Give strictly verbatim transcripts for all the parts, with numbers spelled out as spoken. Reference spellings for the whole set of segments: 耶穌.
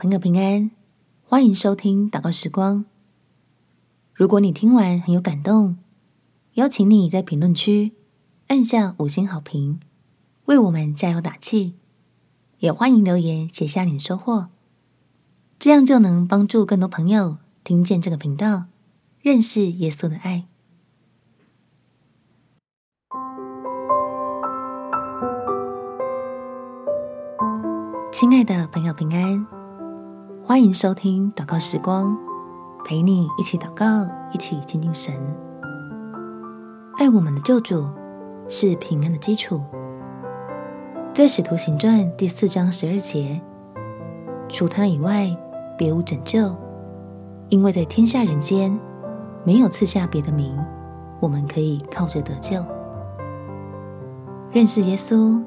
朋友平安，欢迎收听祷告时光。如果你听完很有感动，邀请你在评论区按下五星好评，为我们加油打气。也欢迎留言写下你的收获，这样就能帮助更多朋友听见这个频道，认识耶稣的爱。亲爱的朋友平安，欢迎收听祷告时光，陪你一起祷告，一起亲近神。爱我们的救主是平安的基础。在使徒行传第四章十二节，除他以外别无拯救，因为在天下人间没有赐下别的名，我们可以靠着得救。认识耶稣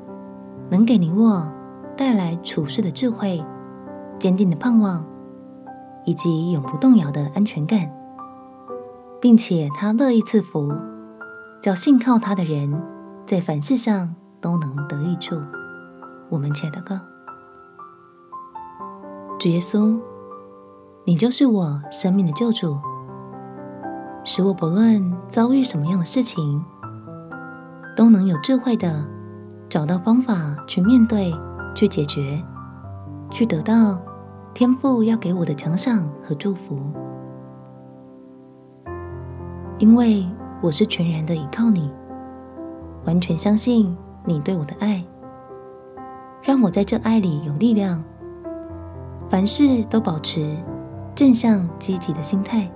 能给你我带来处世的智慧、坚定的盼望，以及永不动摇的安全感，并且他乐意赐福，叫信靠他的人在凡事上都能得益处。我们且祷告。主耶稣，你就是我生命的救主，使我不论遭遇什么样的事情，都能有智慧的找到方法去面对，去解决，去得到天父要给我的奖赏和祝福。因为我是全然的倚靠你，完全相信你对我的爱，让我在这爱里有力量，凡事都保持正向积极的心态，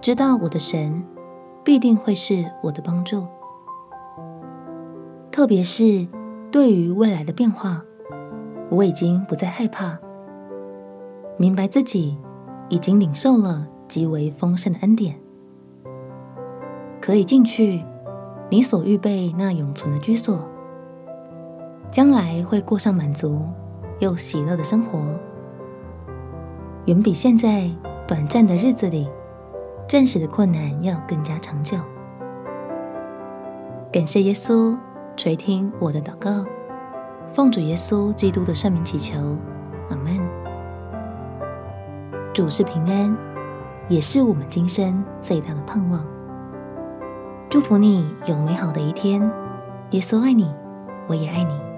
知道我的神必定会是我的帮助。特别是对于未来的变化，我已经不再害怕，明白自己已经领受了极为丰盛的恩典，可以进去你所预备那永存的居所，将来会过上满足又喜乐的生活，远比现在短暂的日子里暂时的困难要更加长久。感谢耶稣垂听我的祷告，奉主耶稣基督的圣名祈求，阿们。主是平安，也是我们今生最大的盼望。祝福你有美好的一天，耶稣爱你，我也爱你。